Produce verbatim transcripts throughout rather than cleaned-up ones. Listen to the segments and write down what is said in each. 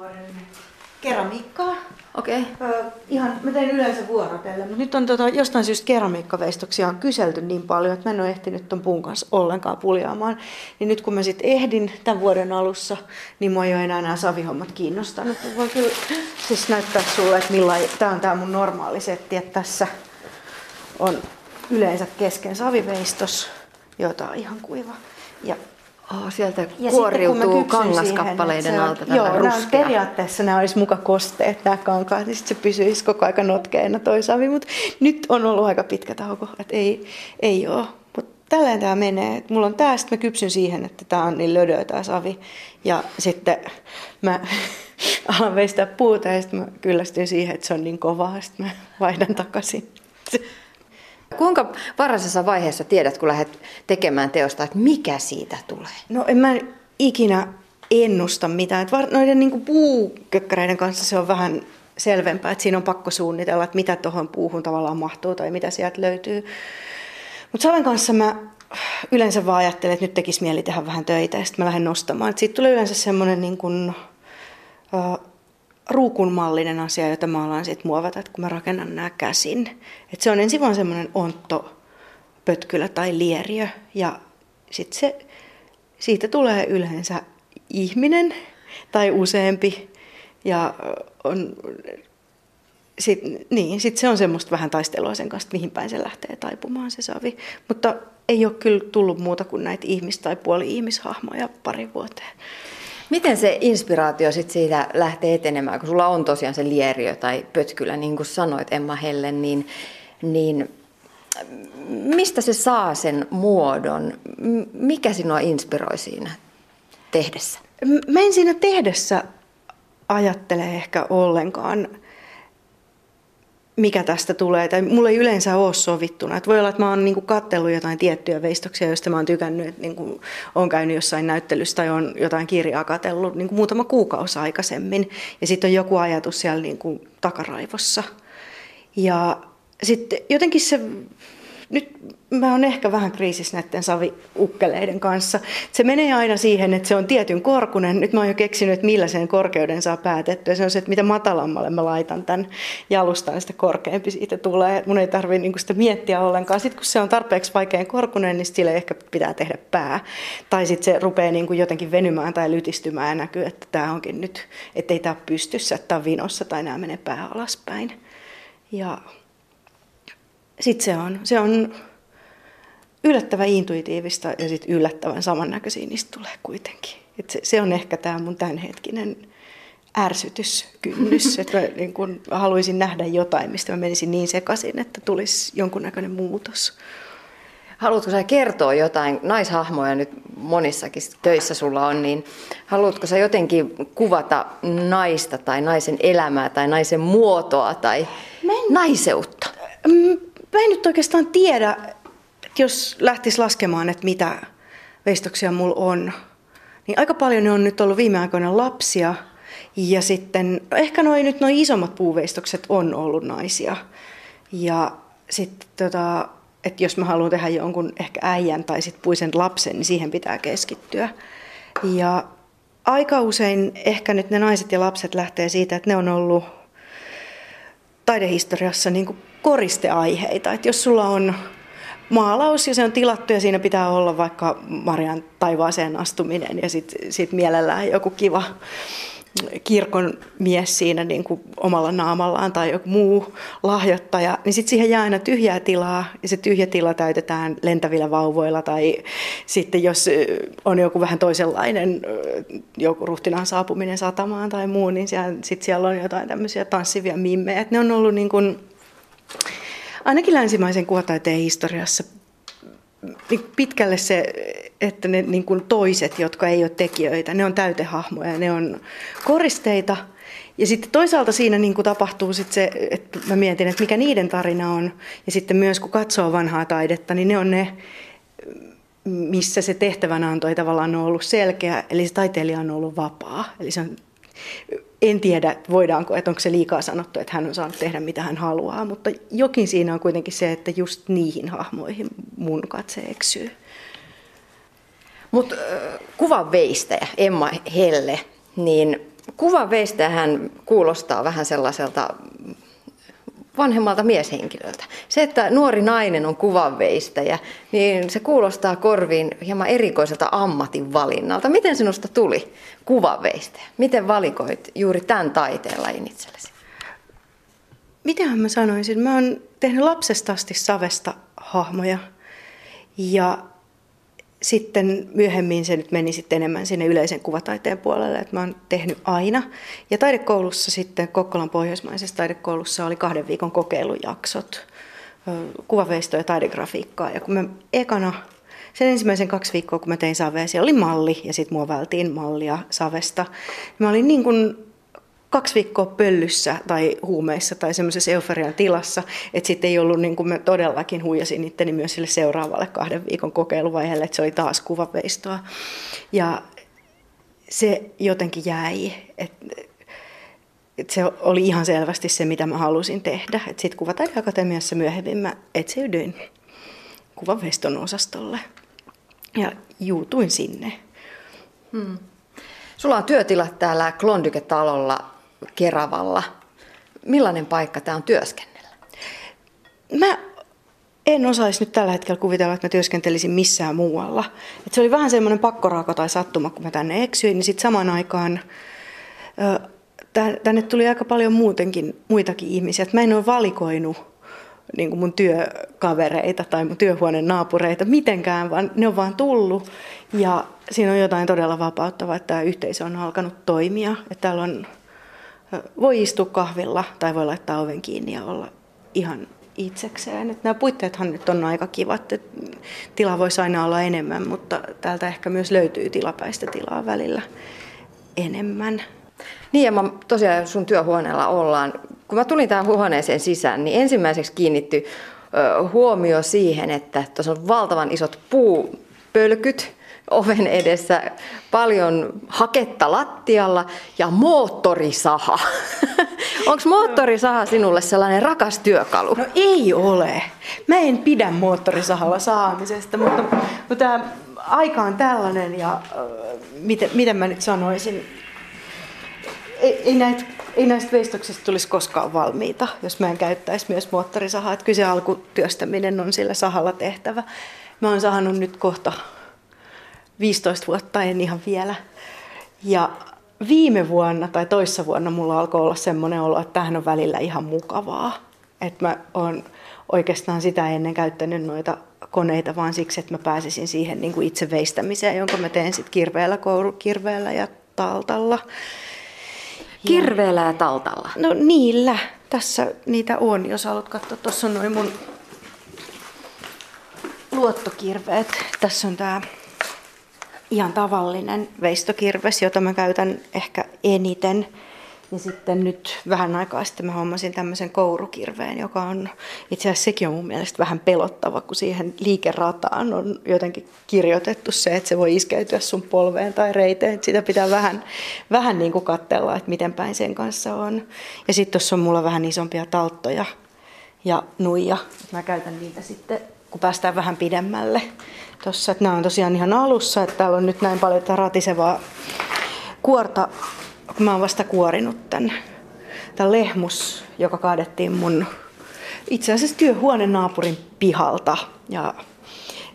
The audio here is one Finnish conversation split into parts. vuoden keramiikkaa. Okei. Okay. Ihan, mä tein yleensä vuorotellen, mutta nyt on tota, jostain syystä keramiikkaveistoksia on kyselty niin paljon, että mä en ole ehtinyt ton puun kanssa ollenkaan puljaamaan. Niin nyt kun mä sit ehdin tämän vuoden alussa, niin mua ei ole enää, enää savihommat kiinnostanut. Voi kyllä siis näyttää sulle, että millain, tää on tää mun normaali setti, että tässä on yleensä kesken saviveistos, jota on ihan kuiva. Ja Oh, sieltä ja kuoriutuu kangaskappaleiden siihen, alta tällä ruskea. Joo, nämä on, periaatteessa nämä olisi muka kosteet, nämä kankaat, niin sitten se pysyisi koko ajan notkeena toi savi, mutta nyt on ollut aika pitkä tauko, että ei, ei ole. Mutta tälleen tämä menee, että mulla on tämä, sitten mä kypsyn siihen, että tämä on niin lödöä tämä savi, ja sitten mä alan veistää puuta, ja sitten mä kyllästyn siihen, että se on niin kovaa, ja sitten mä vaihdan takaisin. Kuinka varhaisessa vaiheessa tiedät, kun lähdet tekemään teosta, että mikä siitä tulee? No en mä ikinä ennusta mitään. Noiden niin kuin puukökkäreiden kanssa se on vähän selvempää, että siinä on pakko suunnitella, että mitä tuohon puuhun tavallaan mahtuu tai mitä sieltä löytyy. Mutta saven kanssa mä yleensä vaan ajattelen, että nyt tekisi mieli tehdä vähän töitä ja sitten mä lähden nostamaan. Et siitä tulee yleensä semmoinen niin kuin, uh, ruukunmallinen asia, jota mä alan sitten muovata, kun mä rakennan nämä käsin. Et se on ensin vaan semmoinen ontto, pötkylä tai lieriö, ja sitten se, siitä tulee yleensä ihminen tai useampi, ja on, sit, niin, sit se on semmoista vähän taistelua sen kanssa, mihin päin se lähtee taipumaan se savi. Mutta ei ole kyllä tullut muuta kuin näitä ihmis- tai puoli-ihmishahmoja pari vuoteen. Miten se inspiraatio sit siitä lähtee etenemään, kun sulla on tosiaan se lieriö tai pötkylä, niin kuin sanoit Emma Helle, niin, niin mistä se saa sen muodon? Mikä sinua inspiroi siinä tehdessä? Mä en siinä tehdessä ajattele ehkä ollenkaan, mikä tästä tulee, tai mulla ei yleensä ole sovittuna. Et voi olla, että mä oon niinku katsellut jotain tiettyjä veistoksia, joista mä oon tykännyt, että niinku oon käynyt jossain näyttelyssä tai on jotain kirjaa katsellut niinku muutama kuukausi aikaisemmin. Ja sitten on joku ajatus siellä niinku takaraivossa. Ja sitten jotenkin se, nyt mä oon ehkä vähän kriisissä näiden saviukkeleiden kanssa. Se menee aina siihen, että se on tietyn korkunen. Nyt mä oon jo keksinyt, että millä sen korkeuden saa päätettyä. Se on se, että mitä matalammalle mä laitan tämän jalustan, niin sitä korkeampi siitä tulee. Mun ei tarvitse niinku sitä miettiä ollenkaan. Sitten kun se on tarpeeksi vaikean korkunen, niin sille ehkä pitää tehdä pää. Tai sitten se rupeaa niinku jotenkin venymään tai lytistymään ja näkyy, että tämä onkin nyt, ettei tämä ole pystyssä, että tämä on vinossa tai nämä menee pää alaspäin. Ja sitten se on, se on yllättävän intuitiivista ja sitten yllättävän samannäköisiä niistä tulee kuitenkin. Et se, se on ehkä tämä mun tämänhetkinen ärsytyskynnys, että mä niin kun haluaisin nähdä jotain, mistä mä menisin niin sekaisin, että tulisi jonkunnäköinen muutos. Haluatko sä kertoa jotain, naishahmoja nyt monissakin töissä sulla on, niin haluatko sä jotenkin kuvata naista tai naisen elämää tai naisen muotoa tai en... naiseutta? Mä en nyt oikeastaan tiedä, että jos lähtisi laskemaan, että mitä veistoksia mulla on, niin aika paljon ne on nyt ollut viime aikoina lapsia ja sitten ehkä noi, nyt noi isommat puuveistokset on ollut naisia. Ja sitten tota, että jos mä haluan tehdä jonkun ehkä äijän tai sitten puisen lapsen, niin siihen pitää keskittyä. Ja aika usein ehkä nyt ne naiset ja lapset lähtee siitä, että ne on ollut taidehistoriassa niin kuin koristeaiheita. Että jos sulla on maalaus ja se on tilattu ja siinä pitää olla vaikka Marian taivaaseen astuminen ja sitten sit mielellään joku kiva kirkon mies siinä niin kuin omalla naamallaan tai joku muu lahjoittaja, niin sitten siihen jää aina tyhjää tilaa ja se tyhjä tila täytetään lentävillä vauvoilla tai sitten jos on joku vähän toisenlainen, joku ruhtinaan saapuminen satamaan tai muu, niin sitten siellä on jotain tämmöisiä tanssivia mimmejä. Et ne on ollut niin kuin ainakin länsimaisen kuvataiteen historiassa pitkälle se, että ne niin kuin toiset, jotka ei ole tekijöitä, ne on täytehahmoja, ne on koristeita. Ja sitten toisaalta siinä niin kuin tapahtuu sit se, että mä mietin, että mikä niiden tarina on. Ja sitten myös kun katsoo vanhaa taidetta, niin ne on ne, missä se tehtävänanto ei tavallaan ole ollut selkeä. Eli se taiteilija on ollut vapaa. Eli se on, en tiedä, voidaanko, että onko se liikaa sanottu, että hän on saanut tehdä mitä hän haluaa, mutta jokin siinä on kuitenkin se, että just niihin hahmoihin mun katse eksyy. Mutta kuvanveistäjä Emma Helle, niin Kuvanveistäjähän kuulostaa vähän sellaiselta vanhemmalta mieshenkilöltä. Se, että nuori nainen on kuvanveistäjä, niin se kuulostaa korviin hieman erikoiselta ammatinvalinnalta. Miten sinusta tuli kuvanveistäjä? Miten valikoit juuri tämän taiteen itsellesi? Mitähän mä sanoisin? Mä oon tehnyt lapsesta asti savesta hahmoja ja sitten myöhemmin se nyt meni sitten enemmän sinne yleisen kuvataiteen puolelle, että mä oon tehnyt aina. Ja taidekoulussa sitten, Kokkolan pohjoismaisessa taidekoulussa oli kahden viikon kokeilujaksot, kuvaveistoja ja taidegrafiikkaa. Ja kun mä ekana, sen ensimmäisen kaksi viikkoa kun mä tein savea, siellä oli malli ja sitten muovailtiin mallia savesta. Mä olin niin kuin kaksi viikkoa pöllyssä tai huumeissa tai semmoisessa euforian tilassa, että sitten ei ollut, niin kuin mä todellakin huijasin itteni myös sille seuraavalle kahden viikon kokeiluvaiheelle, että se oli taas kuvaveistoa. Ja se jotenkin jäi, että et se oli ihan selvästi se, mitä mä halusin tehdä. Että sitten Kuvataideakatemiassa myöhemmin mä etseydyin kuvaveiston osastolle ja juutuin sinne. Hmm. Sulla on työtilat täällä Klondike-talolla Keravalla. Millainen paikka tämä on työskennellä? Mä en osaisi nyt tällä hetkellä kuvitella, että mä työskentelisin missään muualla. Et se oli vähän semmoinen pakkoraako tai sattuma, kun mä tänne eksyin, niin sitten samaan aikaan tänne tuli aika paljon muutenkin muitakin ihmisiä. Et mä en ole valikoinut niin kuin mun työkavereita tai mun työhuoneen naapureita mitenkään, vaan ne on vaan tullut. Ja siinä on jotain todella vapauttavaa, että tämä yhteisö on alkanut toimia. Että täällä on, voi istua kahvilla tai voi laittaa oven kiinni ja olla ihan itsekseen. Että nämä puitteethan nyt on aika kivat. Että tila voisi aina olla enemmän, mutta täältä ehkä myös löytyy tilapäistä tilaa välillä enemmän. Niin, ja mä tosiaan sun työhuoneella ollaan. Kun mä tulin tähän huoneeseen sisään, niin ensimmäiseksi kiinnittyi huomio siihen, että tuossa on valtavan isot puupölkyt oven edessä, paljon haketta lattialla ja moottorisaha. Onko moottorisaha sinulle sellainen rakas työkalu? No ei ole. Mä en pidä moottorisahalla saamisesta, mutta, mutta aika on tällainen ja äh, miten, miten mä nyt sanoisin. Ei, ei, näitä, ei näistä veistoksista tulisi koskaan valmiita, jos mä en käyttäisi myös moottorisahaa. Että kyllä se alkutyöstäminen on sillä sahalla tehtävä. Mä oon sahannut nyt kohta viisitoista vuotta, en ihan vielä. Ja viime vuonna tai toissa vuonna mulla alkoi olla semmoinen olo, että tämähän on välillä ihan mukavaa. Että mä oon oikeastaan sitä ennen käyttänyt noita koneita vaan siksi, että mä pääsisin siihen niin kuin itse veistämiseen, jonka mä teen sitten kirveellä, kourukirveellä ja taltalla. Kirveellä ja taltalla. No niillä. Tässä niitä on, jos haluat katsoa. Tuossa on noin mun luottokirveet. Tässä on tää ihan tavallinen veistokirves, jota mä käytän ehkä eniten. Ja sitten nyt vähän aikaa sitten mä hommasin tämmöisen kourukirveen, joka on itse asiassa sekin on mun mielestä vähän pelottava, kun siihen liikerataan on jotenkin kirjoitettu se, että se voi iskeytyä sun polveen tai reiteen. Sitä pitää vähän, vähän niin kuin katsella, että miten päin sen kanssa on. Ja sitten tuossa on mulla vähän isompia talttoja ja nuija. Mä käytän niitä sitten, kun päästään vähän pidemmälle. Tossa, että nämä on tosiaan ihan alussa, että täällä on nyt näin paljon tätä ratisevaa kuorta. Mä oon vasta kuorinut tän, tän lehmus, joka kaadettiin mun itse asiassa työhuonenaapurin pihalta. Ja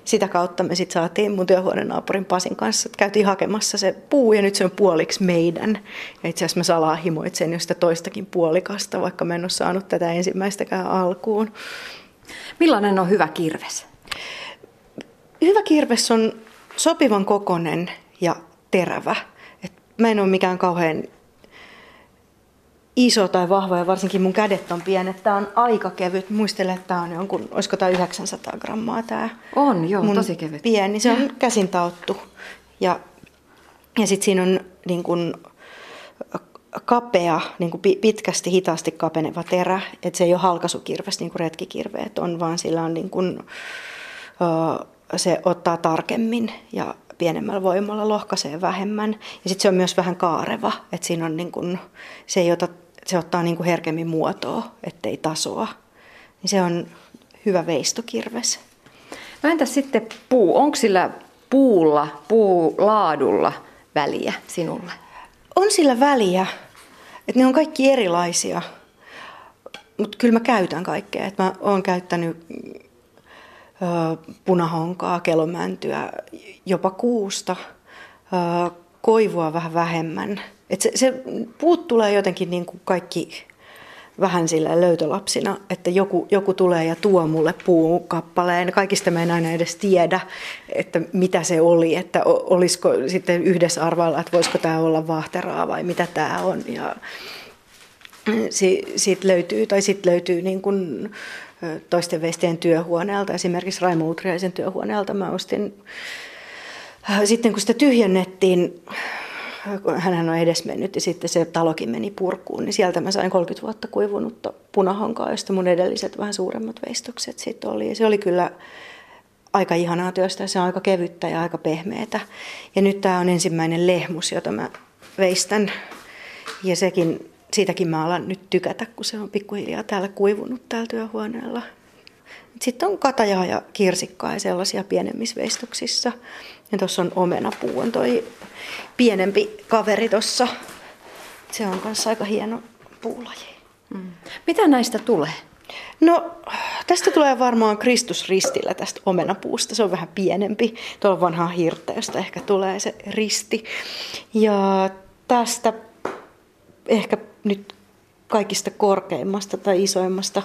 sitä kautta me sit saatiin mun työhuonenaapurin Pasin kanssa. Käytiin hakemassa se puu ja nyt se on puoliksi meidän. Ja itse asiassa mä salaa himoitsen jo sitä toistakin puolikasta, vaikka mä en ole saanut tätä ensimmäistäkään alkuun. Millainen on hyvä kirves? Hyvä kirves on sopivan kokoinen ja terävä. Mä en ole mikään kauhean iso tai vahva ja varsinkin mun kädet on pienet. Tää on aika kevyt. Muistelen, että tää on jonkun, olisiko tää yhdeksänsataa grammaa tää. On, joo, mun tosi kevyt. Pieni, se on käsin taottu. Ja, ja sit siinä on niin kun kapea, niin kun pitkästi, hitaasti kapeneva terä. Et se ei ole halkaisukirves, niin kuin retkikirveet on, vaan sillä on niin kun, se ottaa tarkemmin ja pienemmällä voimalla lohkaisee vähemmän. Ja sitten se on myös vähän kaareva, että siinä on niin kun, se, ei ota, se ottaa niin kun herkemmin muotoa, ettei tasoa. Niin se on hyvä veistokirves. No entäs sitten puu? Onko sillä puulla, puulaadulla väliä sinulle? on sillä väliä, että ne on kaikki erilaisia, mutta kyllä mä käytän kaikkea. Et mä oon käyttänyt ö, punahonkaa, kelomäntyä, jopa kuusta, ö, koivua vähän vähemmän. Et se, se puut tulee jotenkin niin kuin kaikki vähän sillä löytölapsina, että joku, joku tulee ja tuo mulle puukappaleen. Kaikista mä en aina edes tiedä, että mitä se oli, että olisiko sitten yhdessä arvailla, että voisiko tämä olla vaahteraa vai mitä tämä on. Ja siitä löytyy, tai sitten löytyy niin kuin toisten veistien työhuoneelta, esimerkiksi Raimo Uhtriaisen työhuoneelta mä ostin. Sitten kun sitä tyhjennettiin, hänhän on edesmennyt ja sitten se talokin meni purkuun, niin sieltä mä sain kolmekymmentä vuotta kuivunutta punahonkaa, josta mun edelliset vähän suuremmat veistokset sitten oli. Ja se oli kyllä aika ihanaa työstä, se on aika kevyttä ja aika pehmeätä. Ja nyt tää on ensimmäinen lehmus, jota mä veistän, ja sekin, siitäkin mä alan nyt tykätä, kun se on pikkuhiljaa täällä kuivunut täällä työhuoneella. Sitten on katajaa ja kirsikkaa ja sellaisia pienemmissä veistoksissa. Ja tuossa on omenapuu, on toi pienempi kaveri tuossa. Se on kanssa aika hieno puulaji. Mm. Mitä näistä tulee? No tästä tulee varmaan Kristus ristillä tästä omenapuusta. Se on vähän pienempi. Tuolla vanhaa hirteestä ehkä tulee se risti. Ja tästä ehkä nyt kaikista korkeimmasta tai isoimmasta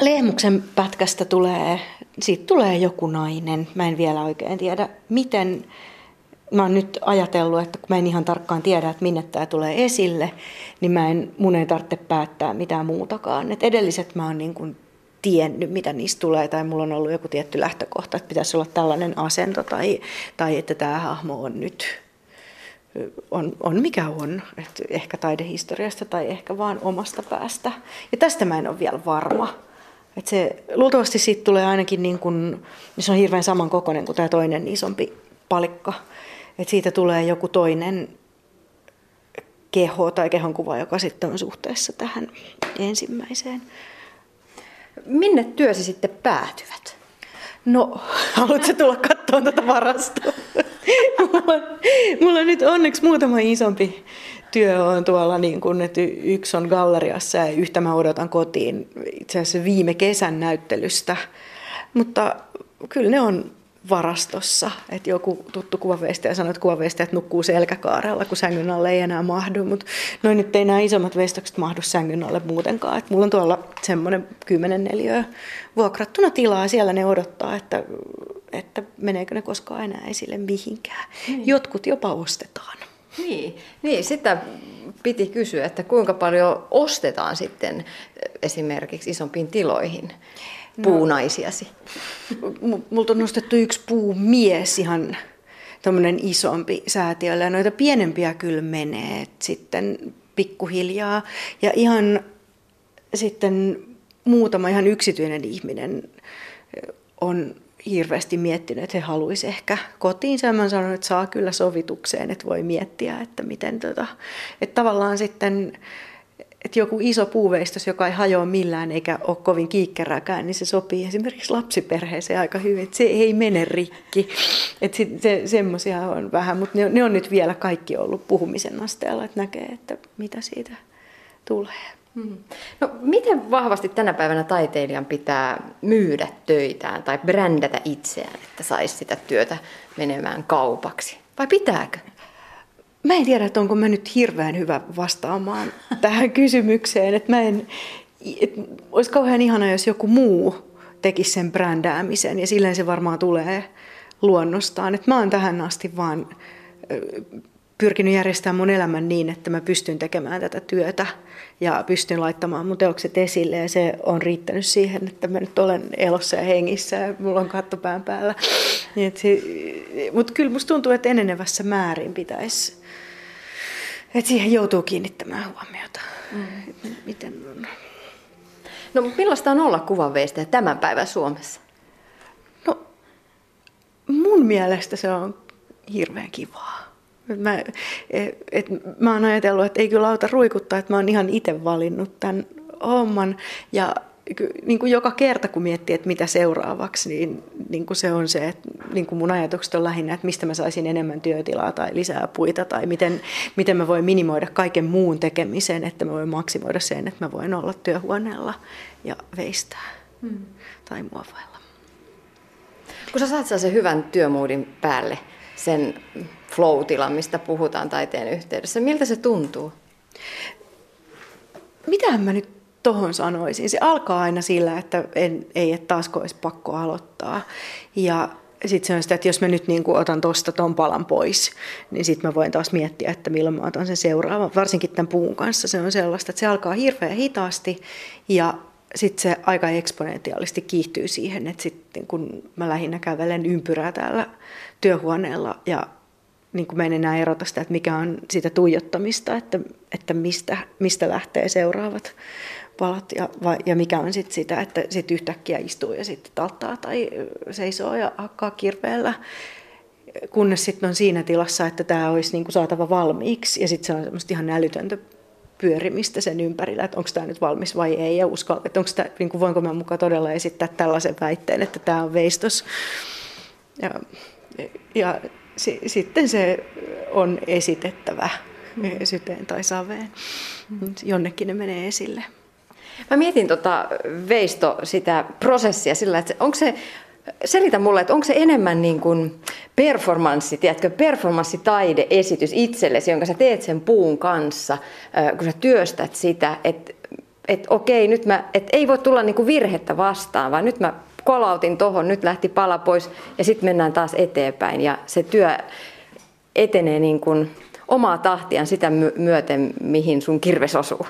lehmuksen pätkästä tulee, siitä tulee joku nainen. Mä en vielä oikein tiedä, miten. Mä oon nyt ajatellut, että kun mä en ihan tarkkaan tiedä, että minne tää tulee esille, niin mä en, mun ei tarvitse päättää mitään muutakaan. Et edelliset mä oon niin kuin tiennyt, mitä niistä tulee, tai mulla on ollut joku tietty lähtökohta, että pitäisi olla tällainen asento, tai, tai että tämä hahmo on nyt, on, on mikä on. Et ehkä taidehistoriasta tai ehkä vaan omasta päästä. Ja tästä mä en ole vielä varma. Et se, luultavasti siitä tulee ainakin, niin kun, se on hirveän samankokoinen kuin tämä toinen isompi palikka. Et siitä tulee joku toinen keho tai kehonkuva, joka sitten on suhteessa tähän ensimmäiseen. Minne työsi sitten päätyvät? No, haluatko tulla katsomaan tätä varastoa? Mulla, mulla nyt onneksi muutama isompi työ on tuolla, niin kun, että yksi on galleriassa ja yhtä mä odotan kotiin itse asiassa viime kesän näyttelystä. Mutta kyllä ne on varastossa. Että joku tuttu kuvanveistäjä sanoi, että kuvanveistäjät nukkuu selkäkaarella, kun sängyn alle ei enää mahdu. Mutta noin nyt ei nämä isommat veistokset mahdu sängyn alle muutenkaan. Et mulla on tuolla semmoinen kymmenen neliöä vuokrattuna tilaa. Siellä ne odottaa, että, että meneekö ne koskaan enää esille mihinkään. Hmm. Jotkut jopa ostetaan. Niin, niin, sitä piti kysyä, että kuinka paljon ostetaan sitten esimerkiksi isompiin tiloin puunaisiasi? No, multa on nostettu yksi puumies, ihan tämmöinen isompi säätiöllä, ja noita pienempiä kyllä menee sitten pikkuhiljaa. Ja ihan sitten muutama ihan yksityinen ihminen on hirveästi miettinyt, että he haluaisi ehkä kotiinsa. Mä sanon, että saa kyllä sovitukseen, että voi miettiä, että miten tota, että tavallaan sitten, että joku iso puuveistos, joka ei hajoa millään eikä ole kovin kiikkeräkään, niin se sopii esimerkiksi lapsiperheeseen aika hyvin, että se ei mene rikki. Että se, se, semmoisia on vähän, mutta ne, ne on nyt vielä kaikki ollut puhumisen asteella, että näkee, että mitä siitä tulee. Hmm. No, miten vahvasti tänä päivänä taiteilijan pitää myydä töitään tai brändätä itseään, että saisi sitä työtä menemään kaupaksi? Vai pitääkö? Mä en tiedä, että onko mä nyt hirveän hyvä vastaamaan tähän kysymykseen. Että mä en, et, olisi kauhean ihanaa, jos joku muu tekisi sen brändäämisen, ja silleen se varmaan tulee luonnostaan. Et mä oon tähän asti vaan pyrkinyt järjestämään mun elämän niin, että mä pystyn tekemään tätä työtä ja pystyn laittamaan mun teokset esille, ja se on riittänyt siihen, että mä nyt olen elossa ja hengissä ja mulla on katto pään päällä. Mutta kyllä musta tuntuu, että enenevässä määrin pitäisi, että siihen joutuu kiinnittämään huomiota. Mm. Miten on? No, millaista on olla kuvanveistäjä tämän päivän Suomessa? No, mun mielestä se on hirveän kivaa. Mä, et, mä oon ajatellut, että ei kyllä auta ruikuttaa, että mä oon ihan itse valinnut tämän homman, ja niin kuin joka kerta, kun miettii, että mitä seuraavaksi, niin, niin kuin se on se, että niin kuin mun ajatukset on lähinnä, että mistä mä saisin enemmän työtilaa tai lisää puita tai miten, miten mä voin minimoida kaiken muun tekemisen, että mä voin maksimoida sen, että mä voin olla työhuoneella ja veistää hmm. tai muovailla. Kun sä saat sen hyvän työmoodin päälle, sen flow-tilan, mistä puhutaan taiteen yhteydessä, miltä se tuntuu? Mitähän mä nyt tohon sanoisin. Se alkaa aina sillä, että en, ei et taasko olisi pakko aloittaa. Ja sitten se on sitä, että jos mä nyt niin kuin otan tosta ton palan pois, niin sitten mä voin taas miettiä, että milloin mä otan sen seuraavan. Varsinkin tämän puun kanssa se on sellaista, että se alkaa hirveän hitaasti ja sitten se aika eksponentiaalisesti kiihtyy siihen, että sitten kun mä lähinnä kävelen ympyrää täällä työhuoneella ja niin kuin mä en enää erota sitä, että mikä on sitä tuijottamista, että, että mistä, mistä lähtee seuraavat palat ja, ja mikä on sitten sitä, että sit yhtäkkiä istuu ja sitten talttaa tai seisoo ja hakkaa kirveellä, kunnes sitten on siinä tilassa, että tämä olisi niin kuin saatava valmiiksi ja sitten se on semmoista ihan älytöntä pyörimistä sen ympärillä, että onko tämä nyt valmis vai ei ja uskalla, että onko tämä, niin kuin voinko mä mukaan todella esittää tällaisen väitteen, että tämä on veistos ja, ja sitten se on esitettävä syteen tai saveen. Jonnekin ne menee esille. Mä mietin tota veisto sitä prosessia sillä, että onko se, selitä mulle, että onko se enemmän niin kuin performanssi, tiedätkö, performanssitaideesitys itsellesi, jonka sä teet sen puun kanssa, kun sä työstät sitä, että et okei, nyt mä, et ei voi tulla niin kuin virhettä vastaan, vaan nyt mä kolautin tohon, nyt lähti pala pois ja sitten mennään taas eteenpäin ja se työ etenee niin kuin omaa tahtiaan sitä myöten, mihin sun kirves osuu.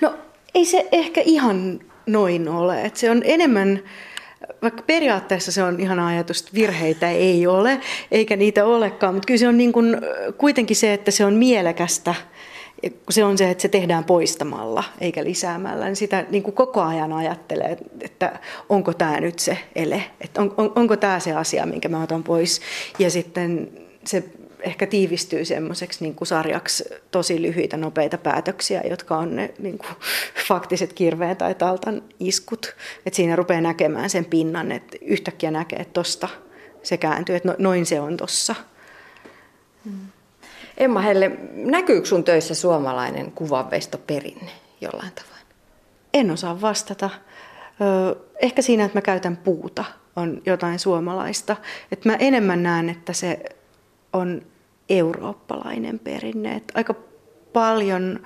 No ei se ehkä ihan noin ole, että se on enemmän, vaikka periaatteessa se on ihan ajatus, että virheitä ei ole eikä niitä olekaan, mutta kyllä se on niin kuin kuitenkin se, että se on mielekästä. Se on se, että se tehdään poistamalla eikä lisäämällä, niin sitä niin kuin koko ajan ajattelee, että onko tämä nyt se ele, että on, on, onko tämä se asia, minkä mä otan pois. Ja sitten se ehkä tiivistyy semmoiseksi niin kuin sarjaksi tosi lyhyitä, nopeita päätöksiä, jotka on ne niin kuin faktiset kirveen tai taltan iskut. Että siinä rupeaa näkemään sen pinnan, että yhtäkkiä näkee, että tosta se kääntyy, että noin se on tossa. Hmm. Emma Helle, näkyykö sun töissä suomalainen kuvanveistoperinne jollain tavalla? En osaa vastata. Ehkä siinä, että mä käytän puuta, on jotain suomalaista. Et mä enemmän näen, että se on eurooppalainen perinne. Et aika paljon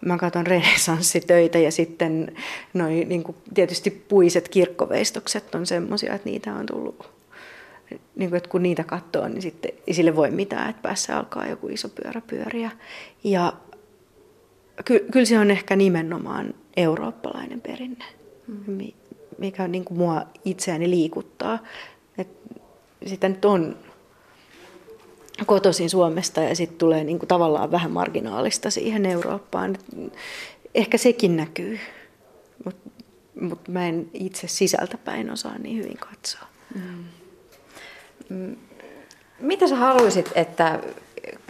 mä katson renessanssitöitä ja sitten noi, niin kuin tietysti puiset kirkkoveistokset on semmoisia, että niitä on tullut. Niin kuin, että kun niitä katsoo, niin sitten ei sille voi mitään, että päässä alkaa joku iso pyörä pyöriä. Ja ky- kyllä se on ehkä nimenomaan eurooppalainen perinne, mm. mikä niin kuin mua itseäni liikuttaa. Et sitä nyt on kotoisin Suomesta ja sitten tulee niin kuin tavallaan vähän marginaalista siihen Eurooppaan. Ehkä sekin näkyy, mutta mut mä en itse sisältäpäin osaa niin hyvin katsoa. Mm. Mitä sä haluaisit, että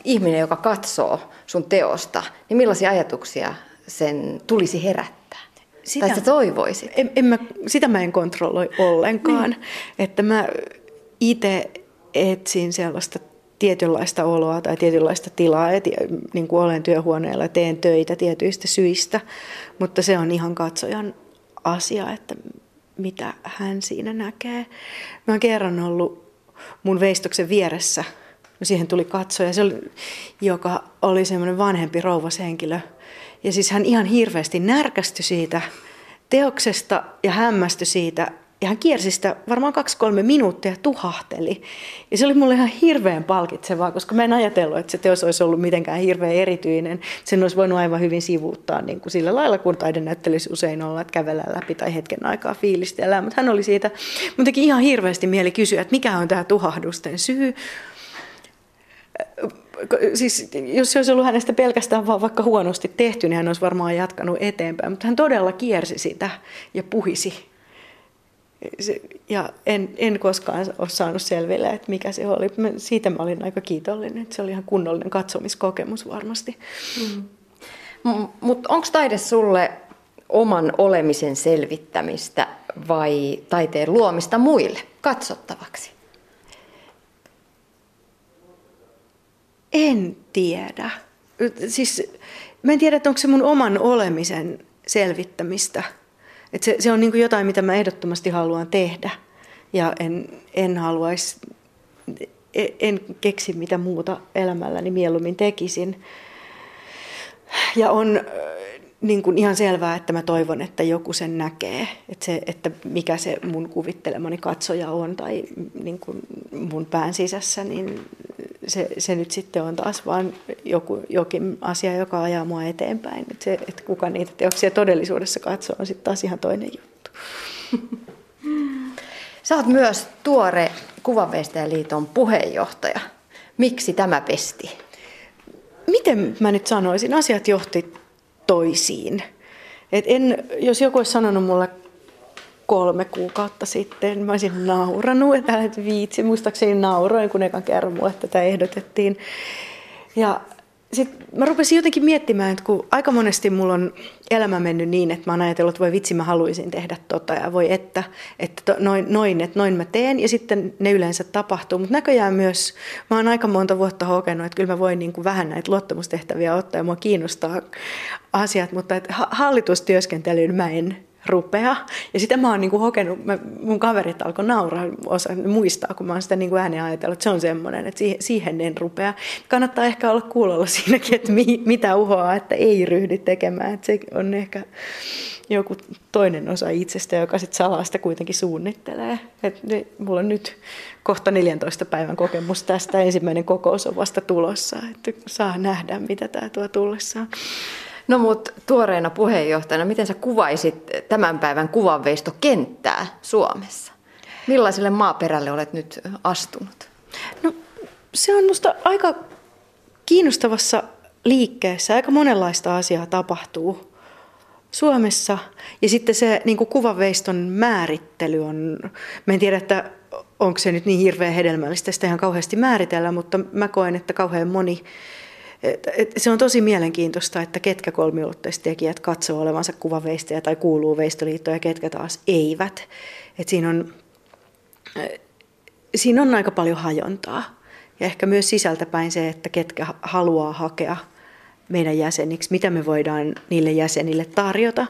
ihminen, joka katsoo sun teosta, niin millaisia ajatuksia sen tulisi herättää? Sitä, tai sä toivoisit? En, en mä, sitä mä en kontrolloi ollenkaan. Niin. Että mä itse etsin sellaista tietynlaista oloa tai tietynlaista tilaa, että niin kuin olen työhuoneella ja teen töitä tietyistä syistä, mutta se on ihan katsojan asia, että mitä hän siinä näkee. Mä oon kerran ollut mun veistoksen vieressä, no siihen tuli katsoja, se oli, joka oli semmoinen vanhempi rouvashenkilö. Ja siis hän ihan hirveästi närkästyi siitä teoksesta ja hämmästyi siitä. Ja hän kiersi sitä varmaan kaksi-kolme minuuttia ja tuhahteli. Ja se oli mulle ihan hirveän palkitsevaa, koska mä en ajatellut, että se teos olisi ollut mitenkään hirveän erityinen. Sen olisi voinut aivan hyvin sivuuttaa niin kuin sillä lailla, kun taidenäyttelyssä usein ollaan, että kävellään läpi tai hetken aikaa fiilistellään. Mutta hän oli siitä muutenkin ihan hirveästi mieli kysyä, että mikä on tämä tuhahdusten syy. Siis, jos se olisi ollut hänestä pelkästään vaan vaikka huonosti tehty, niin hän olisi varmaan jatkanut eteenpäin. Mutta hän todella kiersi sitä ja puhisi. Ja en, en koskaan ole saanut selville, että mikä se oli. Mä, siitä mä olin aika kiitollinen, että se oli ihan kunnollinen katsomiskokemus varmasti. Mm. M- Mutta onko taide sulle oman olemisen selvittämistä vai taiteen luomista muille katsottavaksi? En tiedä. Siis, mä en tiedä, että onko se mun oman olemisen selvittämistä. Et se, se on niin kuin jotain, mitä mä ehdottomasti haluan tehdä. Ja en, en haluaisi, en keksi mitä muuta elämälläni mieluummin tekisin. Ja on niin kuin ihan selvää, että mä toivon, että joku sen näkee. Että, se, että mikä se mun kuvittelemani katsoja on tai niin kuin mun pään sisässä, niin se, se nyt sitten on taas vaan joku, jokin asia, joka ajaa mua eteenpäin. Että, se, että kuka niitä teoksia todellisuudessa katsoo, on sitten taas ihan toinen juttu. Sä oot myös tuore Kuvanveistäjäliiton puheenjohtaja. Miksi tämä pesti? Miten mä nyt sanoisin? Asiat johti toisiin. Et en, jos joku olisi sanonut mulle kolme kuukautta sitten, mä olisin nauranut, että älä viitsi. Muistaakseni nauroin, kun ekan kerran mulle tätä ehdotettiin. Ja sitten mä rupesin jotenkin miettimään, että kun aika monesti mulla on elämä mennyt niin, että mä oon ajatellut, että voi vitsi, mä haluaisin tehdä tota ja voi että, että noin, noin, että noin mä teen ja sitten ne yleensä tapahtuu. Mutta näköjään myös, mä oon aika monta vuotta hokenut, että kyllä mä voin niin kuin vähän näitä luottamustehtäviä ottaa ja mua kiinnostaa asiat, mutta että hallitustyöskentelyyn mä en rupea. Ja sitä mä oon niin kuin hokenut, mä, mun kaverit alkoi nauraa, osa muistaa, kun mä oon sitä niin kuin ääneen ajatellut, että se on semmoinen, että siihen, siihen en rupea. Kannattaa ehkä olla kuulolla siinäkin, että mi, mitä uhoaa, että ei ryhdy tekemään. Että se on ehkä joku toinen osa itsestä, joka sitten salaa sitä kuitenkin suunnittelee. Et ne, mulla on nyt kohta neljäntoista päivän kokemus tästä, ensimmäinen kokous on vasta tulossa, että saa nähdä, mitä tämä tuo tullessaan. No mutta tuoreena puheenjohtajana, miten sä kuvaisit tämän päivän kuvanveistokenttää Suomessa? Millaiselle maaperälle olet nyt astunut? No se on musta aika kiinnostavassa liikkeessä. Aika monenlaista asiaa tapahtuu Suomessa. Ja sitten se niin kuin kuvanveiston määrittely on, mä en tiedä, että onko se nyt niin hirveän hedelmällistä sitä ihan kauheasti määritellä, mutta mä koen, että kauhean moni... Se on tosi mielenkiintoista, että ketkä kolmiulotteiset tekijät katsoo olevansa kuvanveistäjä tai kuuluu veistoliittoon ja ketkä taas eivät. Et siinä on, siinä on aika paljon hajontaa ja ehkä myös sisältäpäin se, että ketkä haluaa hakea meidän jäseniksi, mitä me voidaan niille jäsenille tarjota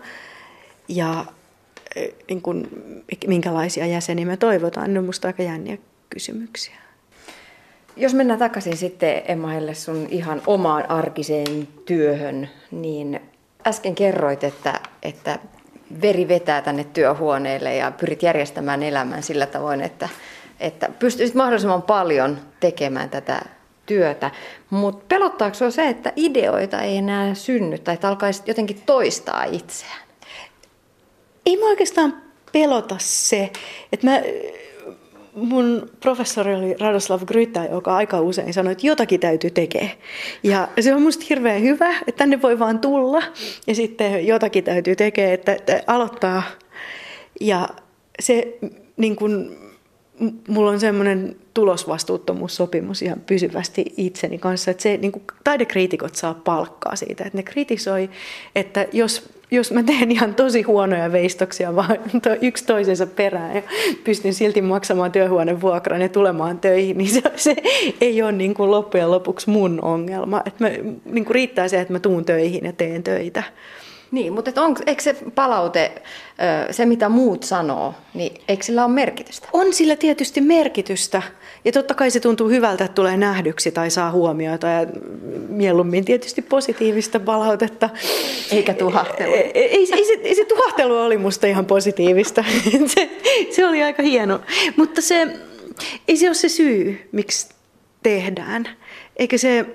ja niin kun, minkälaisia jäseniä me toivotaan. Ne on musta aika jänniä kysymyksiä. Jos mennään takaisin sitten Emma Helle sun ihan omaan arkiseen työhön, niin äsken kerroit, että, että veri vetää tänne työhuoneelle ja pyrit järjestämään elämän sillä tavoin, että, että pystyisit mahdollisimman paljon tekemään tätä työtä. Mutta pelottaako sinua se, että ideoita ei enää synny tai että alkaisit jotenkin toistaa itseään? Ei minua oikeastaan pelota se, että mä... Mun professori oli Radoslav Grütay, joka aika usein sanoi, että jotakin täytyy tekee. Ja se on musta hirveän hyvä, että tänne voi vaan tulla ja sitten jotakin täytyy tekee, että, että aloittaa. Ja se niin kun, mulla on semmoinen tulosvastuuttomuussopimus ihan pysyvästi itseni kanssa, että se, niin kun, taidekriitikot saa palkkaa siitä, että ne kritisoi, että jos... Jos mä teen ihan tosi huonoja veistoksia vaan to, yksi toisensa perään ja pystyn silti maksamaan työhuoneen vuokran ja tulemaan töihin, niin se, se ei ole niin kuin loppujen lopuksi mun ongelma. Et mä, niin kuin riittää se, että mä tuun töihin ja teen töitä. Niin, mutta on, eikö se palaute, se mitä muut sanoo, niin eikö sillä ole merkitystä? On sillä tietysti merkitystä. Ja totta kai se tuntuu hyvältä, että tulee nähdyksi tai saa huomiota ja mieluummin tietysti positiivista palautetta. Eikä tuhahtelu. Ei, ei, ei, se, ei se tuhahtelu oli musta ihan positiivista. Se, se oli aika hieno. Mutta se, ei se ole se syy, miksi tehdään. Eikä se,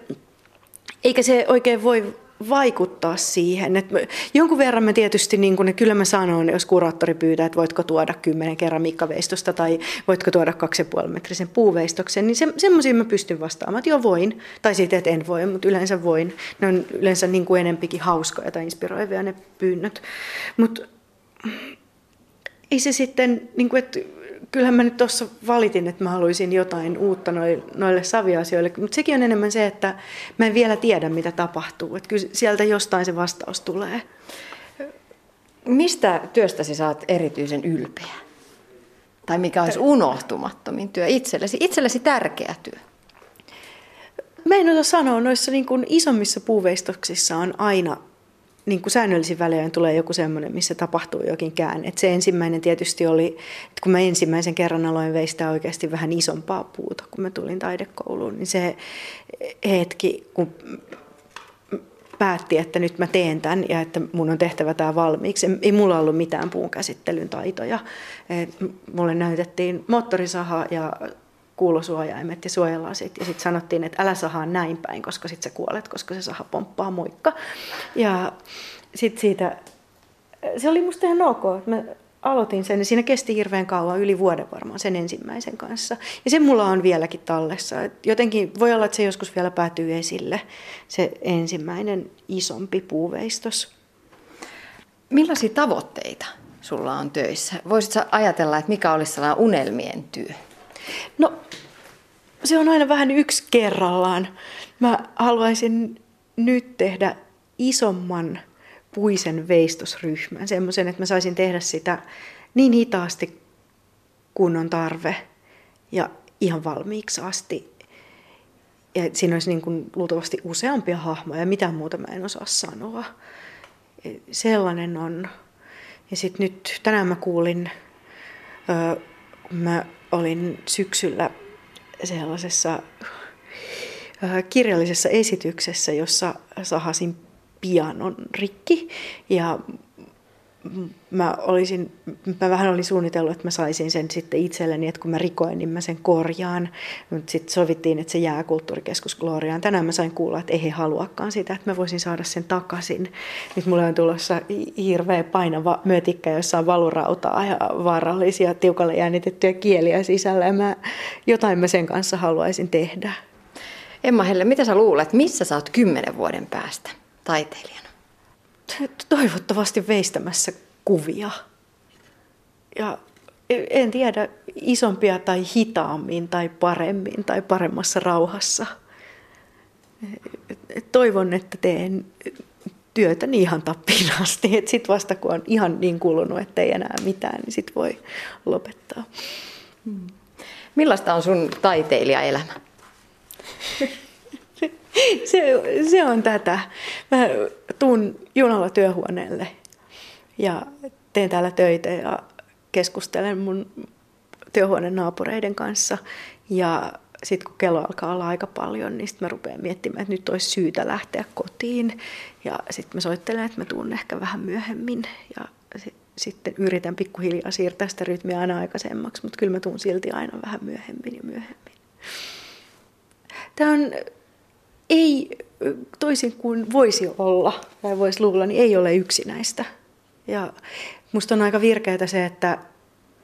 eikä se oikein voi... vaikuttaa siihen. Et jonkun verran mä tietysti, niin kun, kyllä mä sanon, jos kuraattori pyytää, että voitko tuoda kymmenen keramiikkaveistosta tai voitko tuoda kaksi ja puoli metrisen puuveistoksen, niin se, semmoisiin mä pystyn vastaamaan, että joo voin, tai sitten, että en voi, mutta yleensä voin. Ne on yleensä niin kuin enempikin hauskoja tai inspiroivia ne pyynnöt. Mutta ei se sitten, niin kun, että kyllähän mä nyt tuossa valitin, että mä haluaisin jotain uutta noille saviasioille, mutta sekin on enemmän se, että mä en vielä tiedä, mitä tapahtuu. Että kyllä sieltä jostain se vastaus tulee. Mistä työstäsi sä oot erityisen ylpeä? Tai mikä olisi unohtumattomin työ itsellesi, itsellesi tärkeä työ? Mä en osaa sanoa, noissa niin kuin isommissa puuveistoksissa on aina, niin kuin säännöllisin välein tulee joku semmoinen, missä tapahtuu jokin käänne. Et se ensimmäinen tietysti oli, että kun mä ensimmäisen kerran aloin veistää oikeasti vähän isompaa puuta, kun mä tulin taidekouluun, niin se hetki, kun päätti, että nyt mä teen tämän ja että mun on tehtävä tämä valmiiksi. Ei mulla ollut mitään puun käsittelyn taitoja. Mulle näytettiin moottorisaha ja kuulosuojaimet ja suojalasit. Ja sitten sanottiin, että älä sahaa näin päin, koska sitten sä kuolet, koska se saha pomppaa, moikka. Ja sitten siitä, se oli musta ihan ok, että mä aloitin sen ja siinä kesti hirveän kauan, yli vuoden varmaan sen ensimmäisen kanssa. Ja se mulla on vieläkin tallessa. Et jotenkin voi olla, että se joskus vielä päätyy esille, se ensimmäinen isompi puuveistos. Millaisia tavoitteita sulla on töissä? Voisitko ajatella, että mikä olisi sellainen unelmien työ? No, se on aina vähän yksi kerrallaan. Mä haluaisin nyt tehdä isomman puisen veistosryhmän, semmoisen, että mä saisin tehdä sitä niin hitaasti kuin on tarve ja ihan valmiiksi asti. Ja siinä olisi niin kuin luultavasti useampia hahmoja ja mitään muuta mä en osaa sanoa. Sellainen on. Ja sitten nyt tänään mä kuulin, kun mä olin syksyllä sellaisessa kirjallisessa esityksessä, jossa sahasin pianon rikki ja mä, olisin, mä vähän olin suunnitellut, että mä saisin sen sitten itselleni, että kun mä rikoin, niin mä sen korjaan. Mutta sitten sovittiin, että se jää Kulttuurikeskus Gloriaan. Tänään mä sain kuulla, että ei he haluakaan sitä, että mä voisin saada sen takaisin. Nyt mulla on tulossa hirveä painava mötikkä, jossa on valurautaa ja vaarallisia, tiukalle jännitettyjä kieliä sisällä. Ja mä, jotain mä sen kanssa haluaisin tehdä. Emma Helle, mitä sä luulet, missä sä oot kymmenen vuoden päästä taiteilijana? Toivottavasti veistämässä kuvia. Ja en tiedä, isompia tai hitaammin tai paremmin tai paremmassa rauhassa. Toivon, että teen työtäni ihan tappiin asti. Sitten vasta kun on ihan niin kulunut, että ei enää mitään, niin sitten voi lopettaa. Hmm. Millaista on sun taiteilijaelämä? Se, se on tätä. Mä tuun junalla työhuoneelle ja teen täällä töitä ja keskustelen mun työhuoneen naapureiden kanssa. Ja sitten kun kello alkaa olla aika paljon, niin sit mä rupean miettimään, että nyt olisi syytä lähteä kotiin. Ja sitten mä soittelen, että mä tuun ehkä vähän myöhemmin. Ja sit, sitten yritän pikkuhiljaa siirtää sitä rytmiä aina aikaisemmaksi, mutta kyllä mä tuun silti aina vähän myöhemmin ja myöhemmin. Tämä on... Ei, toisin kuin voisi olla tai voisi luulla, niin ei ole yksinäistä. Ja musta on aika virkeätä se, että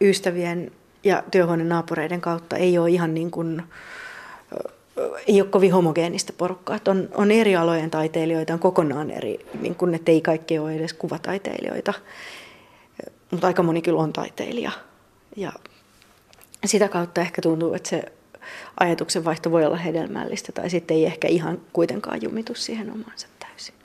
ystävien ja työhuoneen naapureiden kautta ei ole ihan niin kuin, ei ole kovin homogeenista porukkaa. On, on eri alojen taiteilijoita, on kokonaan eri, niin kuin, että ei kaikki ole edes kuvataiteilijoita. Mutta aika moni kyllä on taiteilija. Ja sitä kautta ehkä tuntuu, että se ajatuksenvaihto voi olla hedelmällistä tai sitten ei ehkä ihan kuitenkaan jumitu siihen omaansa täysin.